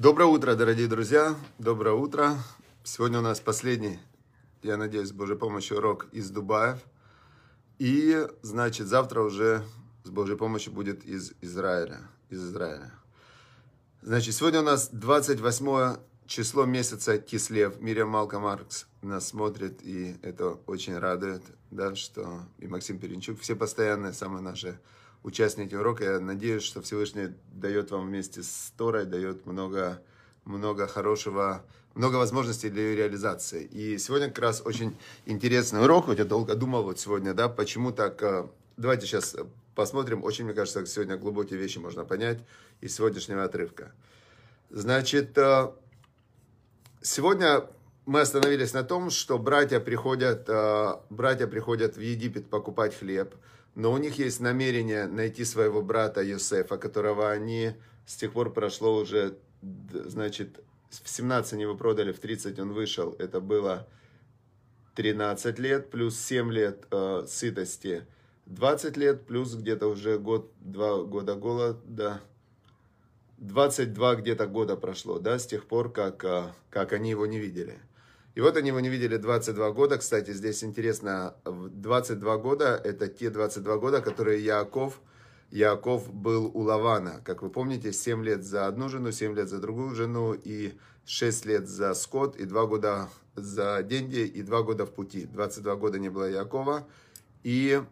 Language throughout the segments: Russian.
Доброе утро, дорогие друзья! Доброе утро! Сегодня у нас последний, я надеюсь, с Божьей помощью, урок из Дубая. И, значит, завтра уже с Божьей помощью будет из Израиля. Значит, сегодня у нас 28 число месяца Кислев. Мириам Малка Маркс нас смотрит, и это очень радует, да, что и Максим Перенчук, все постоянные, самые наши участники урока. Я надеюсь, что Всевышний дает вам вместе с Торой, дает много хорошего, много возможностей для ее реализации. И сегодня как раз очень интересный урок, хоть я долго думал вот сегодня, да, почему так. Давайте сейчас посмотрим, очень, мне кажется, сегодня глубокие вещи можно понять из сегодняшнего отрывка. Значит, сегодня мы остановились на том, что братья приходят в Египет покупать хлеб, но у них есть намерение найти своего брата Йосефа, которого они, с тех пор прошло уже, значит, в 17 они его продали, в 30 он вышел, это было 13 лет, плюс 7 лет сытости, 20 лет, плюс где-то уже год, 2 года голода, 22 где-то года прошло, да, с тех пор, как они его не видели. И вот они его не видели 22 года. Кстати, здесь интересно, 22 года – это те 22 года, которые Яаков был у Лавана. Как вы помните, 7 лет за одну жену, 7 лет за другую жену, и 6 лет за скот, и 2 года за деньги, и 2 года в пути. 22 года не было Яакова, и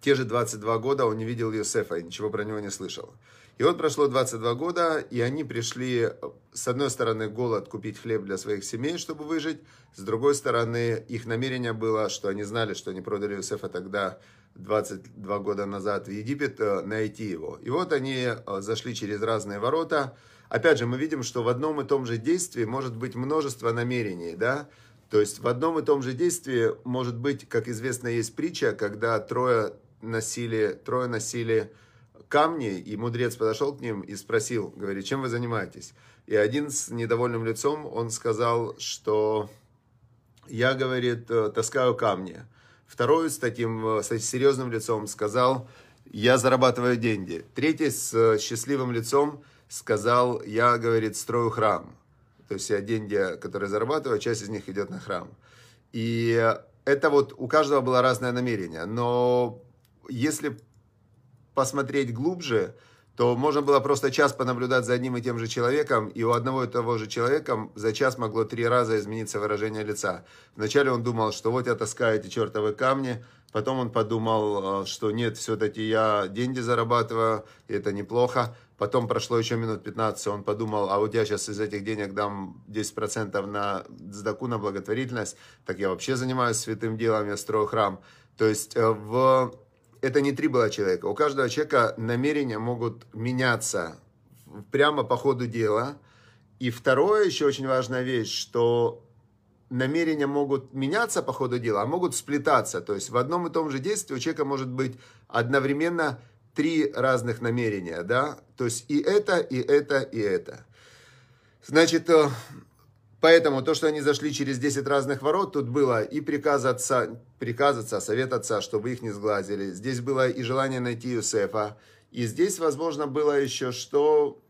те же 22 года он не видел Йосефа, и ничего про него не слышал. И вот прошло 22 года, и они пришли, с одной стороны, голод купить хлеб для своих семей, чтобы выжить, с другой стороны, их намерение было, что они знали, что они продали Йосефа тогда, 22 года назад, в Египет, найти его. И вот они зашли через разные ворота. Опять же, мы видим, что в одном и том же действии может быть множество намерений, да? То есть в одном и том же действии может быть, как известно, есть притча, когда трое носили камни, и мудрец подошел к ним и спросил, говорит, чем вы занимаетесь? И один с недовольным лицом, он сказал, что я, говорит, таскаю камни. Второй с таким серьезным лицом сказал, я зарабатываю деньги. Третий с счастливым лицом сказал, я, говорит, строю храм. То есть я деньги, которые зарабатываю, часть из них идет на храм. И это вот у каждого было разное намерение. Но если посмотреть глубже, то можно было просто час понаблюдать за одним и тем же человеком, и у одного и того же человека за час могло 3 раза измениться выражение лица. Вначале он думал, что вот я таскаю эти чертовы камни, потом он подумал, что нет, все-таки я деньги зарабатываю, и это неплохо. Потом прошло еще минут 15, он подумал, а вот я сейчас из этих денег дам 10% на цдаку, на благотворительность, так я вообще занимаюсь святым делом, я строю храм. То есть это не 3 было человека. У каждого человека намерения могут меняться прямо по ходу дела. И второе, еще очень важная вещь, что намерения могут меняться по ходу дела, а могут сплетаться. То есть в одном и том же действии у человека может быть одновременно 3 разных намерения. Да? То есть и это, и это, и это. Значит, поэтому то, что они зашли через 10 разных ворот, тут было и приказ отца, совет отца, чтобы их не сглазили. Здесь было и желание найти Йосефа. И здесь, возможно, было еще, что,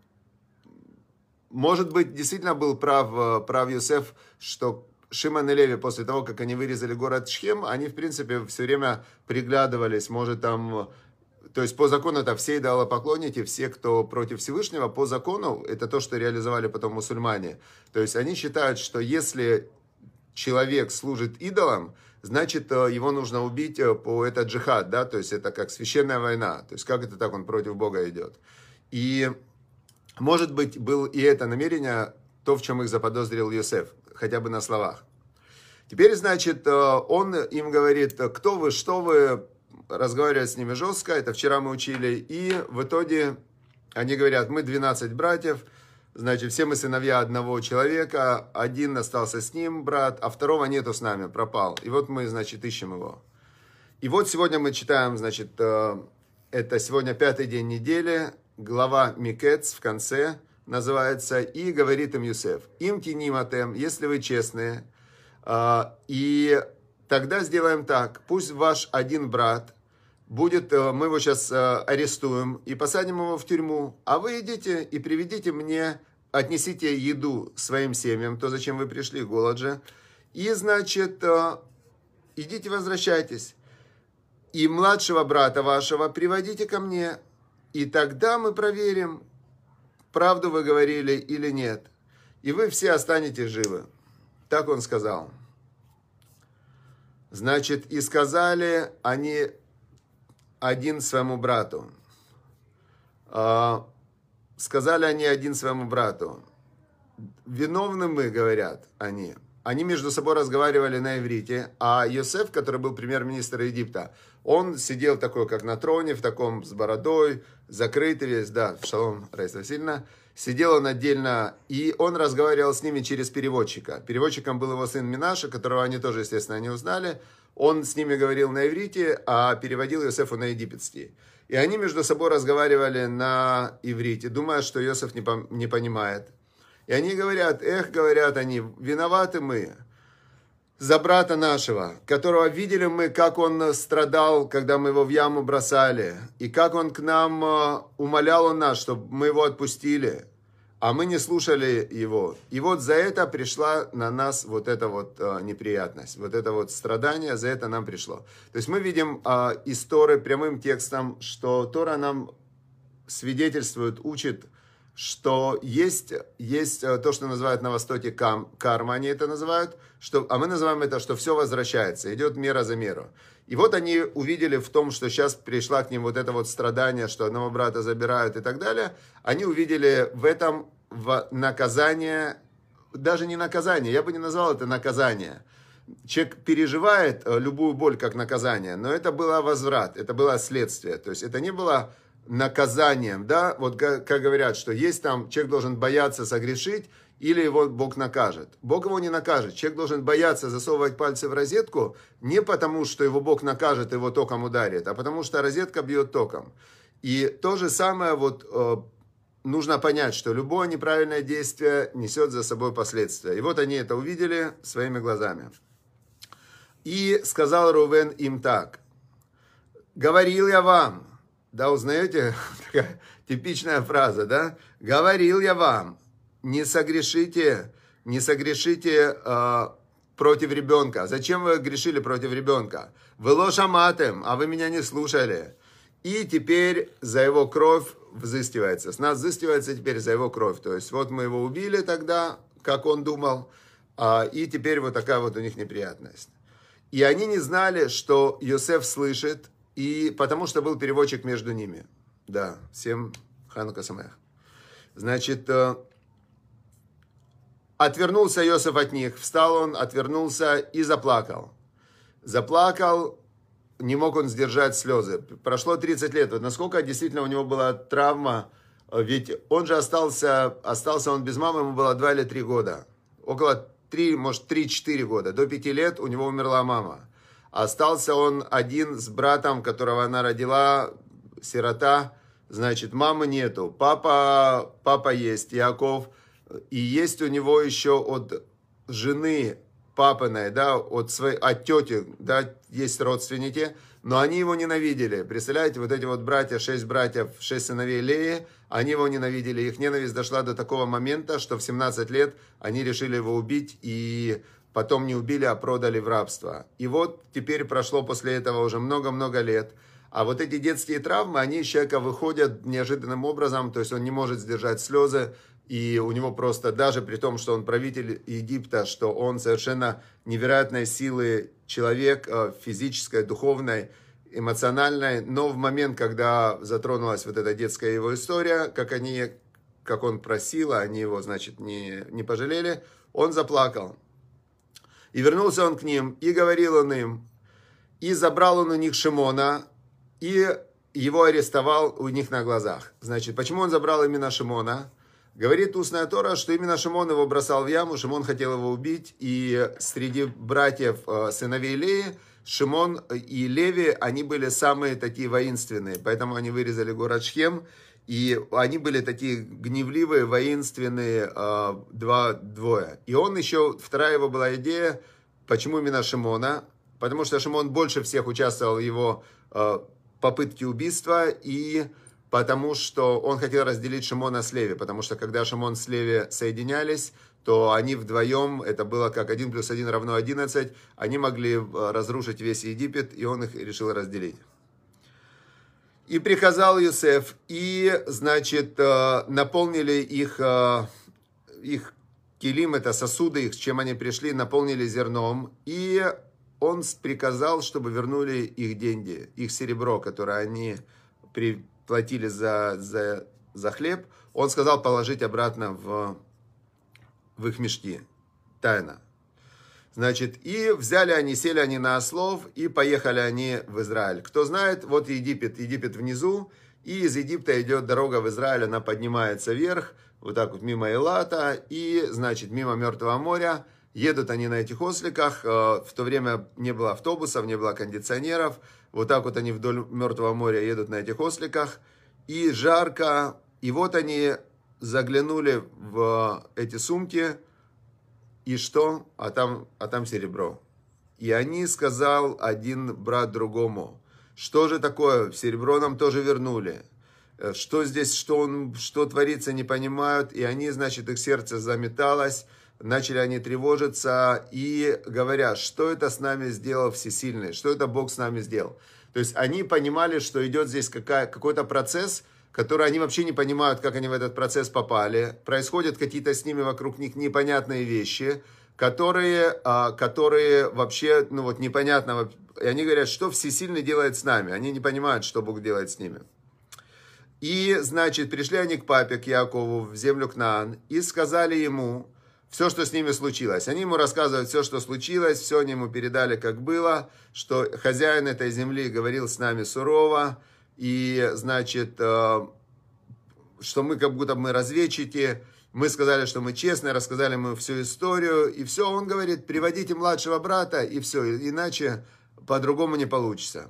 может быть, действительно был прав Йосеф, что Шимон и Леви, после того, как они вырезали город Шхем, они, в принципе, все время приглядывались, может, там. То есть по закону это все идолопоклонники, все, кто против Всевышнего, по закону, это то, что реализовали потом мусульмане. То есть они считают, что если человек служит идолам, значит его нужно убить по это джихад, да, то есть это как священная война. То есть как это так, он против Бога идет. И может быть было и это намерение, то, в чем их заподозрил Йосеф, хотя бы на словах. Теперь, значит, он им говорит, кто вы, что вы. Разговаривать с ними жестко, это вчера мы учили, и в итоге они говорят, мы 12 братьев, значит, все мы сыновья одного человека, один остался с ним, брат, а второго нету с нами, пропал, и вот мы, значит, ищем его. И вот сегодня мы читаем, значит, это сегодня 5-й день недели, глава Микец в конце называется, и говорит им Йосеф, им киниматем, если вы честные, и тогда сделаем так, пусть ваш один брат будет, мы его сейчас арестуем и посадим его в тюрьму, а вы идите и приведите мне отнесите еду своим семьям, то зачем вы пришли, голод же. И, значит, идите, возвращайтесь. И младшего брата вашего приводите ко мне. И тогда мы проверим, правду вы говорили или нет. И вы все останетесь живы. Так он сказал. Значит, и сказали они один своему брату. Виновны мы, говорят они. Они между собой разговаривали на иврите, а Йосеф, который был премьер-министр Египта, он сидел такой, как на троне, в таком с бородой, закрытый весь, да, шалом, Раиса Васильевна, сидел он отдельно, и он разговаривал с ними через переводчика. Переводчиком был его сын Менаше, которого они тоже, естественно, не узнали. Он с ними говорил на иврите, а переводил Йосефу на египетский. И они между собой разговаривали на иврите, думая, что Йосеф не понимает. И они говорят, говорят они, виноваты мы за брата нашего, которого видели мы, как он страдал, когда мы его в яму бросали, и как он к нам, умолял он нас, чтобы мы его отпустили, а мы не слушали его. И вот за это пришла на нас вот эта вот неприятность, вот это вот страдание, за это нам пришло. То есть мы видим из Торы прямым текстом, что Тора нам свидетельствует, учит, что есть то, что называют на Востоке карма, они это называют, а мы называем это, что все возвращается, идет мера за меру. И вот они увидели в том, что сейчас пришла к ним вот это вот страдание, что одного брата забирают и так далее, они увидели в этом наказание, даже не наказание, я бы не назвал это наказание. Человек переживает любую боль как наказание, но это был возврат, это было следствие, то есть это не было наказанием, да, вот как говорят, что есть там, человек должен бояться согрешить, или его Бог накажет. Бог его не накажет, человек должен бояться засовывать пальцы в розетку, не потому, что его Бог накажет, его током ударит, а потому, что розетка бьет током. И то же самое вот нужно понять, что любое неправильное действие несет за собой последствия. И вот они это увидели своими глазами. И сказал Рувен им так, говорил я вам, да, узнаете, такая типичная фраза, да? Говорил я вам, не согрешите против ребенка. Зачем вы грешили против ребенка? Вы ло шаматем, а вы меня не слушали. И теперь за его кровь взыскивается. С нас взыскивается теперь за его кровь. То есть вот мы его убили тогда, как он думал, и теперь вот такая вот у них неприятность. И они не знали, что Йосеф слышит, и потому что был переводчик между ними. Да, всем Ханука Самех. Значит, отвернулся Йосеф от них. Встал он, отвернулся и заплакал. Заплакал, не мог он сдержать слезы. Прошло 30 лет. Вот насколько действительно у него была травма. Ведь он же остался он без мамы, ему было 2 или 3 года. Около 3, может 3-4 года. До 5 лет у него умерла мама. Остался он один с братом, которого она родила, сирота. Значит, мамы нету, папа есть, Яков. И есть у него еще от жены папиной, да, от тети, да, есть родственники. Но они его ненавидели. Представляете, вот эти вот братья, 6 сыновей Леи, они его ненавидели. Их ненависть дошла до такого момента, что в 17 лет они решили его убить и... Потом не убили, а продали в рабство. И вот теперь прошло после этого уже много-много лет. А вот эти детские травмы, они из человека выходят неожиданным образом. То есть он не может сдержать слезы. И у него просто, даже при том, что он правитель Египта, что он совершенно невероятной силы человек, физической, духовной, эмоциональной. Но в момент, когда затронулась вот эта детская его история, как он просил, они его, значит, не пожалели, он заплакал. И вернулся он к ним, и говорил он им, и забрал он у них Шимона, и его арестовал у них на глазах. Значит, почему он забрал именно Шимона? Говорит устная Тора, что именно Шимон его бросал в яму, Шимон хотел его убить, и среди братьев сыновей Леи, Шимон и Леви, они были самые такие воинственные, поэтому они вырезали город Шхем, и они были такие гневливые, воинственные двое. И он еще, вторая его была идея, почему именно Шимона? Потому что Шимон больше всех участвовал в его попытке убийства, и потому что он хотел разделить Шимона с Леви, потому что когда Шимон с Леви соединялись, то они вдвоем, это было как 1 + 1 = 11, они могли разрушить весь Египет, и он их решил разделить. И приказал Юсеф, и, значит, наполнили их килим, это сосуды их, с чем они пришли, наполнили зерном, и он приказал, чтобы вернули их деньги, их серебро, которое они платили за хлеб, он сказал положить обратно в их мешки. Тайна. Значит, и взяли они, сели они на ослов, и поехали они в Израиль. Кто знает, вот Египет, Египет внизу, и из Египта идет дорога в Израиль, она поднимается вверх, вот так вот мимо Элата, и, значит, мимо Мертвого моря. Едут они на этих осликах, в то время не было автобусов, не было кондиционеров, вот так вот они вдоль Мертвого моря едут на этих осликах, и жарко, и вот они заглянули в эти сумки, и что? А там серебро. И они, сказал один брат другому, что же такое, серебро нам тоже вернули. Что здесь, что творится, не понимают. И они, значит, их сердце заметалось, начали они тревожиться и говорят, что это с нами сделал Всесильный, что это Бог с нами сделал. То есть они понимали, что идет здесь какой-то процесс, которые они вообще не понимают, как они в этот процесс попали. Происходят какие-то с ними вокруг них непонятные вещи, которые вообще, ну вот, непонятно. И они говорят, что Всесильный делает с нами. Они не понимают, что Бог делает с ними. И, значит, пришли они к папе, к Якову, в землю Кнаан, и сказали ему все, что с ними случилось. Они ему рассказывают все, что случилось, все они ему передали, как было, что хозяин этой земли говорил с нами сурово, и, значит, что мы как будто мы разведчики, мы сказали, что мы честные, рассказали мы всю историю, и все, он говорит, приводите младшего брата, и все, иначе по-другому не получится.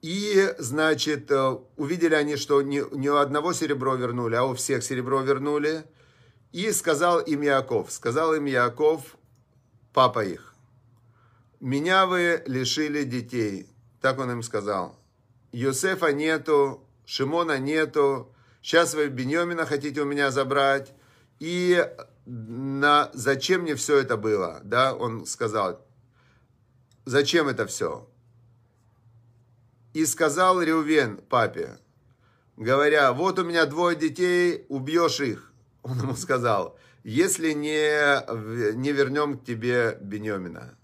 И, значит, увидели они, что не у одного серебро вернули, а у всех серебро вернули, и сказал им Яаков, папа их, меня вы лишили детей, так он им сказал. Йосефа нету, Шимона нету, сейчас вы Беньямина хотите у меня забрать, и зачем мне все это было, да, он сказал, зачем это все. И сказал Реувен папе, говоря, вот у меня 2 детей, убьешь их, он ему сказал, если не вернем к тебе Беньямина.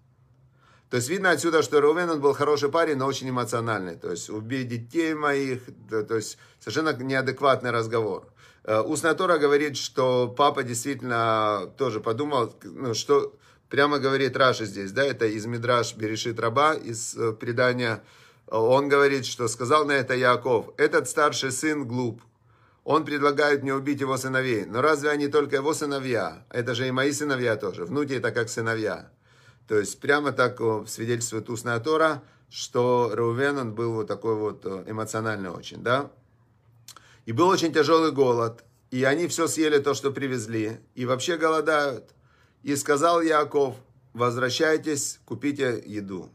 То есть видно отсюда, что Реувен, он был хороший парень, но очень эмоциональный. То есть убей детей моих, то есть совершенно неадекватный разговор. Устная Тора говорит, что папа действительно тоже подумал, ну, что прямо говорит Раши здесь, да, это из Мидраш Берешит Раба, из предания. Он говорит, что сказал на это Яаков, этот старший сын глуп, он предлагает мне убить его сыновей. Но разве они только его сыновья? Это же и мои сыновья тоже, внуки это как сыновья. То есть прямо так свидетельствует устная Тора, что Реувен, он был вот такой вот эмоциональный очень, да. И был очень тяжелый голод, и они все съели то, что привезли, и вообще голодают. И сказал Яаков, возвращайтесь, купите еду.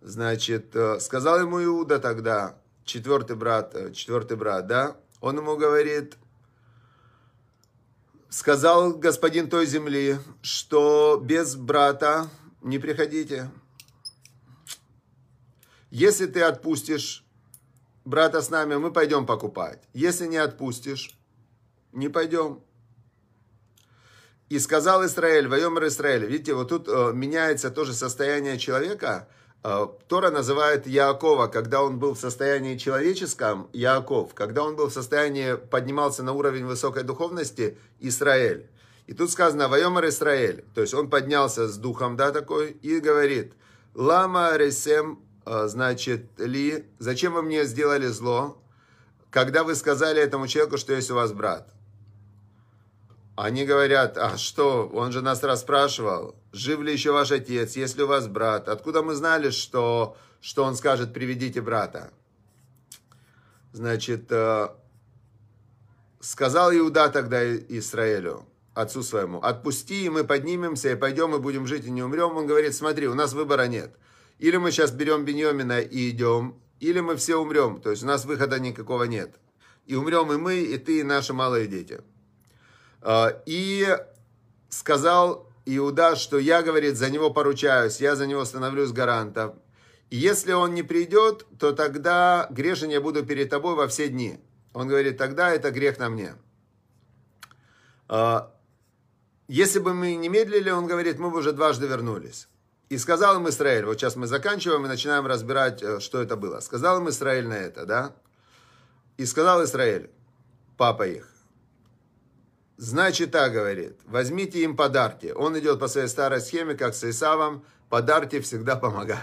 Значит, сказал ему Иуда тогда, четвертый брат, да, он ему говорит... Сказал господин той земли, что без брата не приходите. Если ты отпустишь брата с нами, мы пойдем покупать. Если не отпустишь, не пойдем. И сказал Исраэль, воемер Исраэль. Видите, вот тут меняется тоже состояние человека. Тора называет Яакова, когда он был в состоянии человеческом, Яаков, когда он был в состоянии, поднимался на уровень высокой духовности, Исраэль. И тут сказано, воемер Исраэль, то есть он поднялся с духом, да, такой, и говорит, лама ресем, значит, ли, зачем вы мне сделали зло, когда вы сказали этому человеку, что есть у вас брат? Они говорят, а что, он же нас расспрашивал, жив ли еще ваш отец, есть ли у вас брат, откуда мы знали, что он скажет, приведите брата. Значит, сказал Иуда тогда Исраэлю, отцу своему, отпусти, и мы поднимемся, и пойдем, и будем жить, и не умрем. Он говорит, смотри, у нас выбора нет, или мы сейчас берем Беньямина и идем, Или мы все умрем, то есть у нас выхода никакого нет. И умрем и мы, и ты, и наши малые дети. И сказал Иуда, что я, говорит, за него поручаюсь, я за него становлюсь гарантом. И если он не придет, то тогда грешен я буду перед тобой во все дни. Он говорит, тогда это грех на мне. Если бы мы не медлили, он говорит, мы бы уже дважды вернулись. И сказал им Израиль, вот сейчас мы заканчиваем и начинаем разбирать, что это было. Сказал им Израиль на это, да? И сказал Израиль, папа их, значит так, говорит, возьмите им подарки. Он идет по своей старой схеме, как с Исавом, подарки всегда помогают.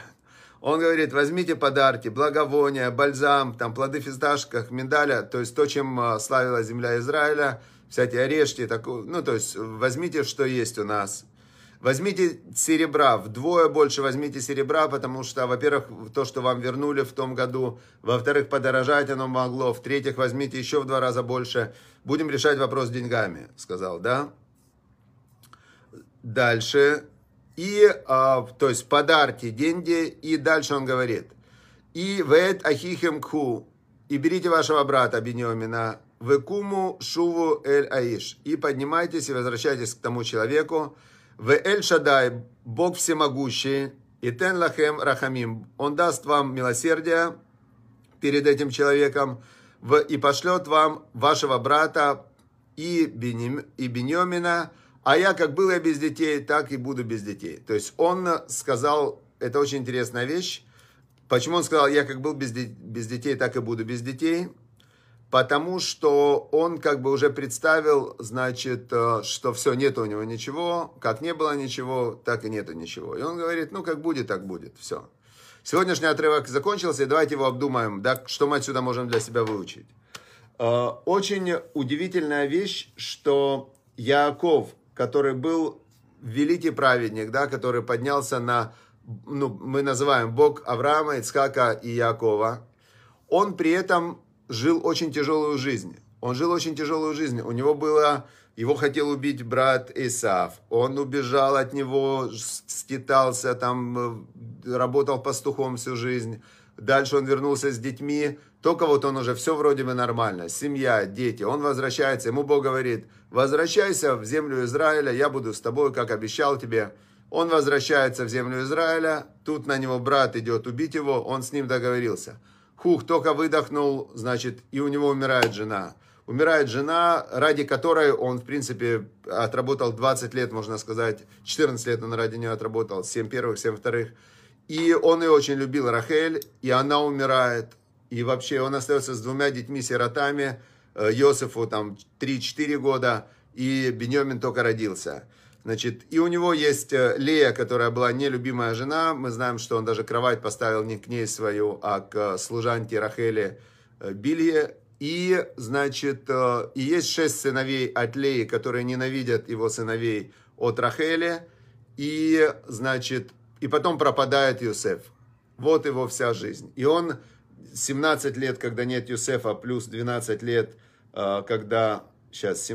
Он говорит, возьмите подарки, благовония, бальзам, там, плоды фисташка, миндаля, то есть то, чем славила земля Израиля, всякие орешки, ну, то есть возьмите, что есть у нас. Возьмите серебра, вдвое больше возьмите серебра, потому что, во-первых, то, что вам вернули в том году, во-вторых, подорожать оно могло, в-третьих, возьмите еще в 2 раза больше. Будем решать вопрос с деньгами, сказал, да? Дальше, то есть подарки, деньги, и дальше он говорит, и вэт ахихем кху, и берите вашего брата Биньямина, векуму шуву эль аиш, и поднимайтесь и возвращайтесь к тому человеку, в Эль Шадай, Бог всемогущий, и тен лахем рахамим, он даст вам милосердие перед этим человеком, и пошлет вам вашего брата и Биньямина, а я как был я без детей, так и буду без детей. То есть он сказал, это очень интересная вещь, почему он сказал, я как был без детей, так и буду без детей, потому что он как бы уже представил, значит, что все, нет у него ничего, как не было ничего, так и нету ничего. И он говорит, ну, как будет, так будет, все. Сегодняшний отрывок закончился, и давайте его обдумаем, да, что мы отсюда можем для себя выучить. Очень удивительная вещь, что Яаков, который был великий праведник, да, который поднялся на, ну, мы называем Бог Авраама, Ицхака и Яакова, он при этом жил очень тяжелую жизнь. Он жил очень тяжелую жизнь. У него было... Его хотел убить брат Исав. Он убежал от него, скитался, там, работал пастухом всю жизнь. Дальше он вернулся с детьми. Только вот он уже все вроде бы нормально. Семья, дети. Он возвращается. Ему Бог говорит, возвращайся в землю Израиля. Я буду с тобой, как обещал тебе. Он возвращается в землю Израиля. Тут на него брат идет убить его. Он с ним договорился. Хух, только выдохнул, значит, и у него умирает жена. Умирает жена, ради которой он, в принципе, отработал 20 лет, можно сказать. 14 лет он ради нее отработал, 7 первых, 7 вторых. И он ее очень любил, Рахель, и она умирает. И вообще он остается с 2 детьми-сиротами, Йосифу там 3-4 года, и Биньямин только родился. Значит, и у него есть Лея, которая была нелюбимая жена. Мы знаем, что он даже кровать поставил не к ней свою, а к служанке Рахеле Билье. И, значит, и есть 6 сыновей от Леи, которые ненавидят его сыновей от Рахеле. И, значит, и потом пропадает Йосеф. Вот его вся жизнь. И он 17 лет, когда нет Йосефа, плюс 12 лет, когда... Сейчас,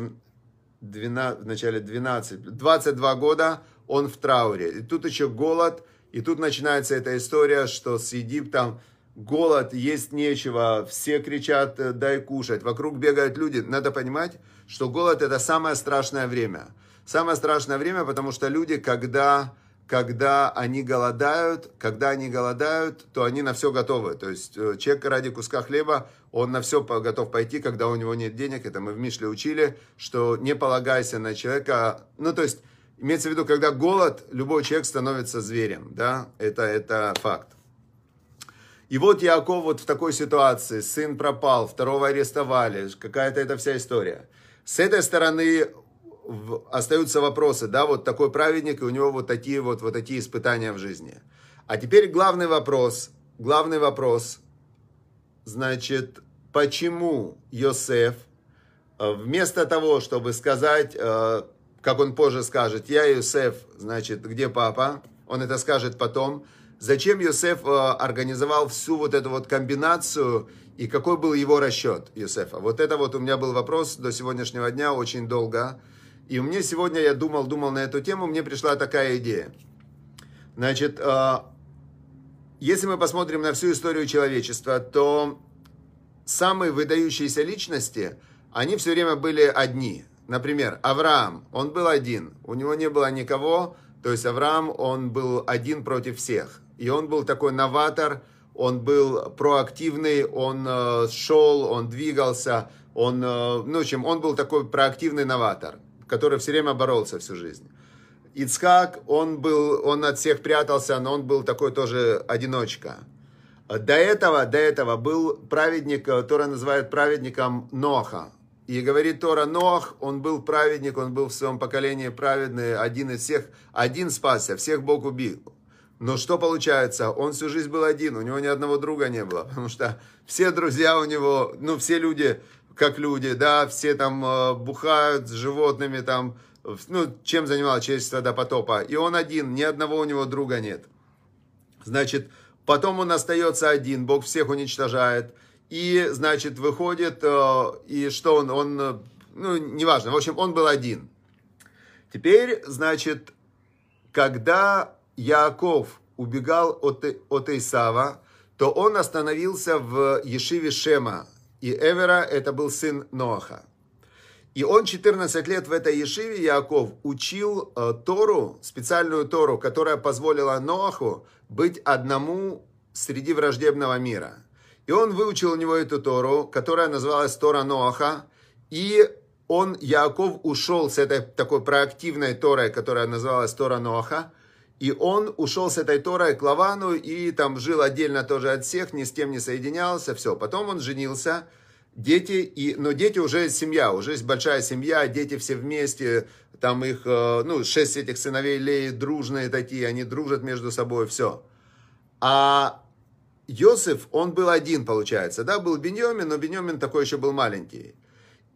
22 года он в трауре. И тут еще голод, и тут начинается эта история, что с Египтом голод, есть нечего, все кричат, дай кушать, вокруг бегают люди. Надо понимать, что голод это самое страшное время. Самое страшное время, потому что люди, когда они голодают, то они на все готовы. То есть человек ради куска хлеба, он на все готов пойти, когда у него нет денег. Это мы в Мишле учили, что не полагайся на человека. Ну, то есть, имеется в виду, когда голод, любой человек становится зверем. Да? Это факт. И вот Яаков вот в такой ситуации. Сын пропал, второго арестовали. Какая-то эта вся история. С этой стороны... остаются вопросы, да, вот такой праведник, и у него вот такие испытания в жизни. А теперь главный вопрос, значит, почему Йосеф, вместо того, чтобы сказать, как он позже скажет, я Йосеф, значит, где папа, он это скажет потом, зачем Йосеф организовал всю вот эту вот комбинацию, и какой был его расчет Йосефа? Вот это вот у меня был вопрос до сегодняшнего дня очень долго. И мне сегодня, я думал на эту тему, мне пришла такая идея. Значит, Если мы посмотрим на всю историю человечества, то самые выдающиеся личности, они все время были одни. Например, Авраам, он был один, у него не было никого, то есть Авраам, он был один против всех. И он был такой новатор, он был проактивный, он шел, он двигался, он, он был такой проактивный новатор, который все время боролся всю жизнь. Ицхак, он от всех прятался, но он был такой тоже одиночка. До этого был праведник, Тора называют праведником Ноаха. И говорит Тора, Ноах, он был праведник, он был в своем поколении праведный, один из всех, один спасся, всех Бог убил. Но что получается? Он всю жизнь был один, у него ни одного друга не было, потому что все друзья у него, ну, все люди, как люди, да, все там бухают с животными, там, ну, чем занималось человечество до потопа. И он один, ни одного у него друга нет. Значит, потом он остается один, Бог всех уничтожает. И, значит, выходит, и что он, ну, неважно, в общем, он был один. Теперь, значит, когда Яаков убегал от Эйсава, то он остановился в Ешиве Шема, и Эвера, это был сын Ноаха. И он 14 лет в этой Ешиве, Яаков, учил Тору, специальную Тору, которая позволила Ноаху быть одному среди враждебного мира. И он выучил у него эту Тору, которая называлась Тора Ноаха. И он, Яаков, ушел с этой такой проактивной Торой, которая называлась Тора Ноаха. И он ушел с этой Торой к Лавану и там жил отдельно тоже от всех, ни с кем не соединялся, все. Потом он женился, дети уже семья, уже большая семья, дети все вместе, там их, ну, 6 этих сыновей Леи, дружные такие, они дружат между собой, все. А Йосиф, он был один, получается, да, был Беньямин, но Беньямин такой еще был маленький.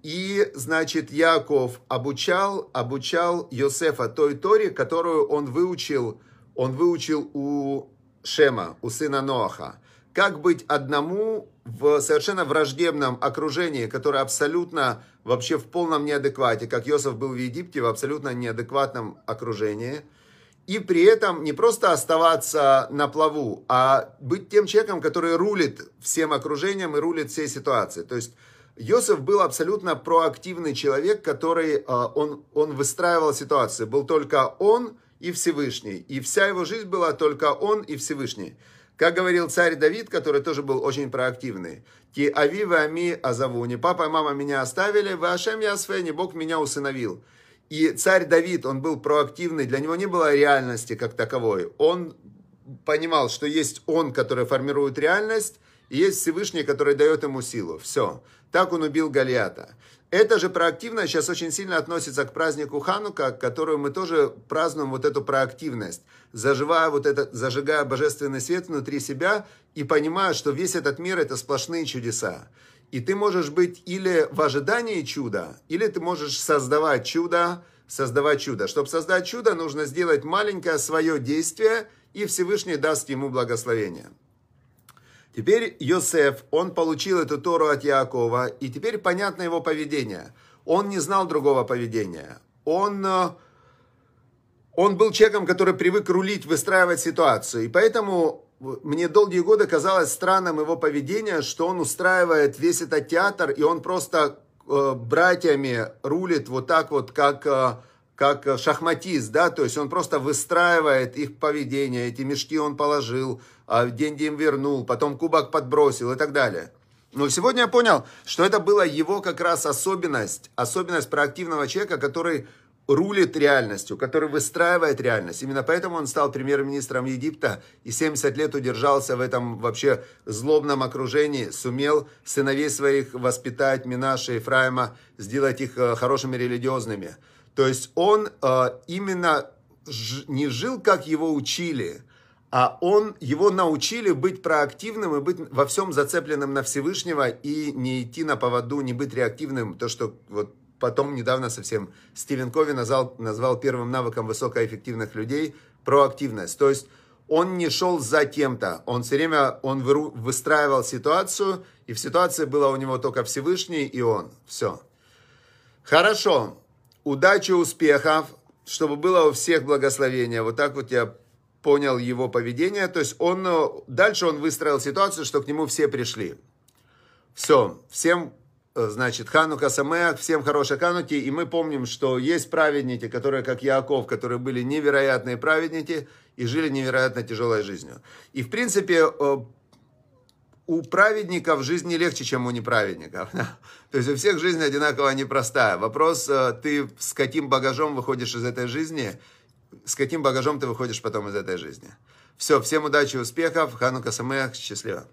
И, значит, Яаков обучал Йосефа той Торе, которую он выучил у Шема, у сына Ноаха. Как быть одному в совершенно враждебном окружении, которое абсолютно вообще в полном неадеквате, как Йосеф был в Египте, в абсолютно неадекватном окружении. И при этом не просто оставаться на плаву, а быть тем человеком, который рулит всем окружением и рулит всей ситуацией. То есть Йосеф был абсолютно проактивный человек, который он выстраивал ситуацию. Был только он и Всевышний. И вся его жизнь была только он и Всевышний. Как говорил царь Давид, который тоже был очень проактивный. «Ки ави ва ами азавуни». Папа и мама меня оставили, ва ашем ясфени, Бог меня усыновил. И царь Давид, он был проактивный, для него не было реальности как таковой. Он понимал, что есть он, который формирует реальность, и есть Всевышний, который дает ему силу. Все. Так он убил Голиата. Это же проактивное сейчас очень сильно относится к празднику Ханука, которую мы тоже празднуем, вот эту проактивность, зажигая божественный свет внутри себя и понимая, что весь этот мир – это сплошные чудеса. И ты можешь быть или в ожидании чуда, или ты можешь создавать чудо. Чтобы создать чудо, нужно сделать маленькое свое действие, и Всевышний даст ему благословение. Теперь Йосеф, он получил эту Тору от Яакова, и теперь понятно его поведение. Он не знал другого поведения. Он был человеком, который привык рулить, выстраивать ситуацию, и поэтому... Мне долгие годы казалось странным его поведение, что он устраивает весь этот театр, и он просто братьями рулит вот так вот, как шахматист, да, то есть он просто выстраивает их поведение, эти мешки он положил, деньги им вернул, потом кубок подбросил и так далее. Но сегодня я понял, что это была его как раз особенность проактивного человека, который рулит реальностью, который выстраивает реальность. Именно поэтому он стал премьер-министром Египта и 70 лет удержался в этом вообще злобном окружении, сумел сыновей своих воспитать, Менаше, Эфраима, сделать их хорошими религиозными. То есть он именно не жил, как его учили, а его научили быть проактивным и быть во всем зацепленным на Всевышнего и не идти на поводу, не быть реактивным, то, что вот потом недавно совсем Стивен Кови назвал первым навыком высокоэффективных людей проактивность. То есть он не шел за кем-то, он все время выстраивал ситуацию, и в ситуации было у него только Всевышний и он. Все. Хорошо. Удачи, успехов, чтобы было у всех благословение. Вот так вот я понял его поведение. То есть дальше он выстроил ситуацию, что к нему все пришли. Все, всем, значит, Ханука Самеах, всем хорошей Хануки. И мы помним, что есть праведники, которые, как Яаков, которые были невероятные праведники и жили невероятно тяжелой жизнью. И, в принципе, у праведников жизнь не легче, чем у неправедников. То есть у всех жизнь одинаково непростая. Вопрос, ты с каким багажом выходишь из этой жизни, с каким багажом ты выходишь потом из этой жизни. Все, всем удачи, успехов, Ханука Самеах, счастливо.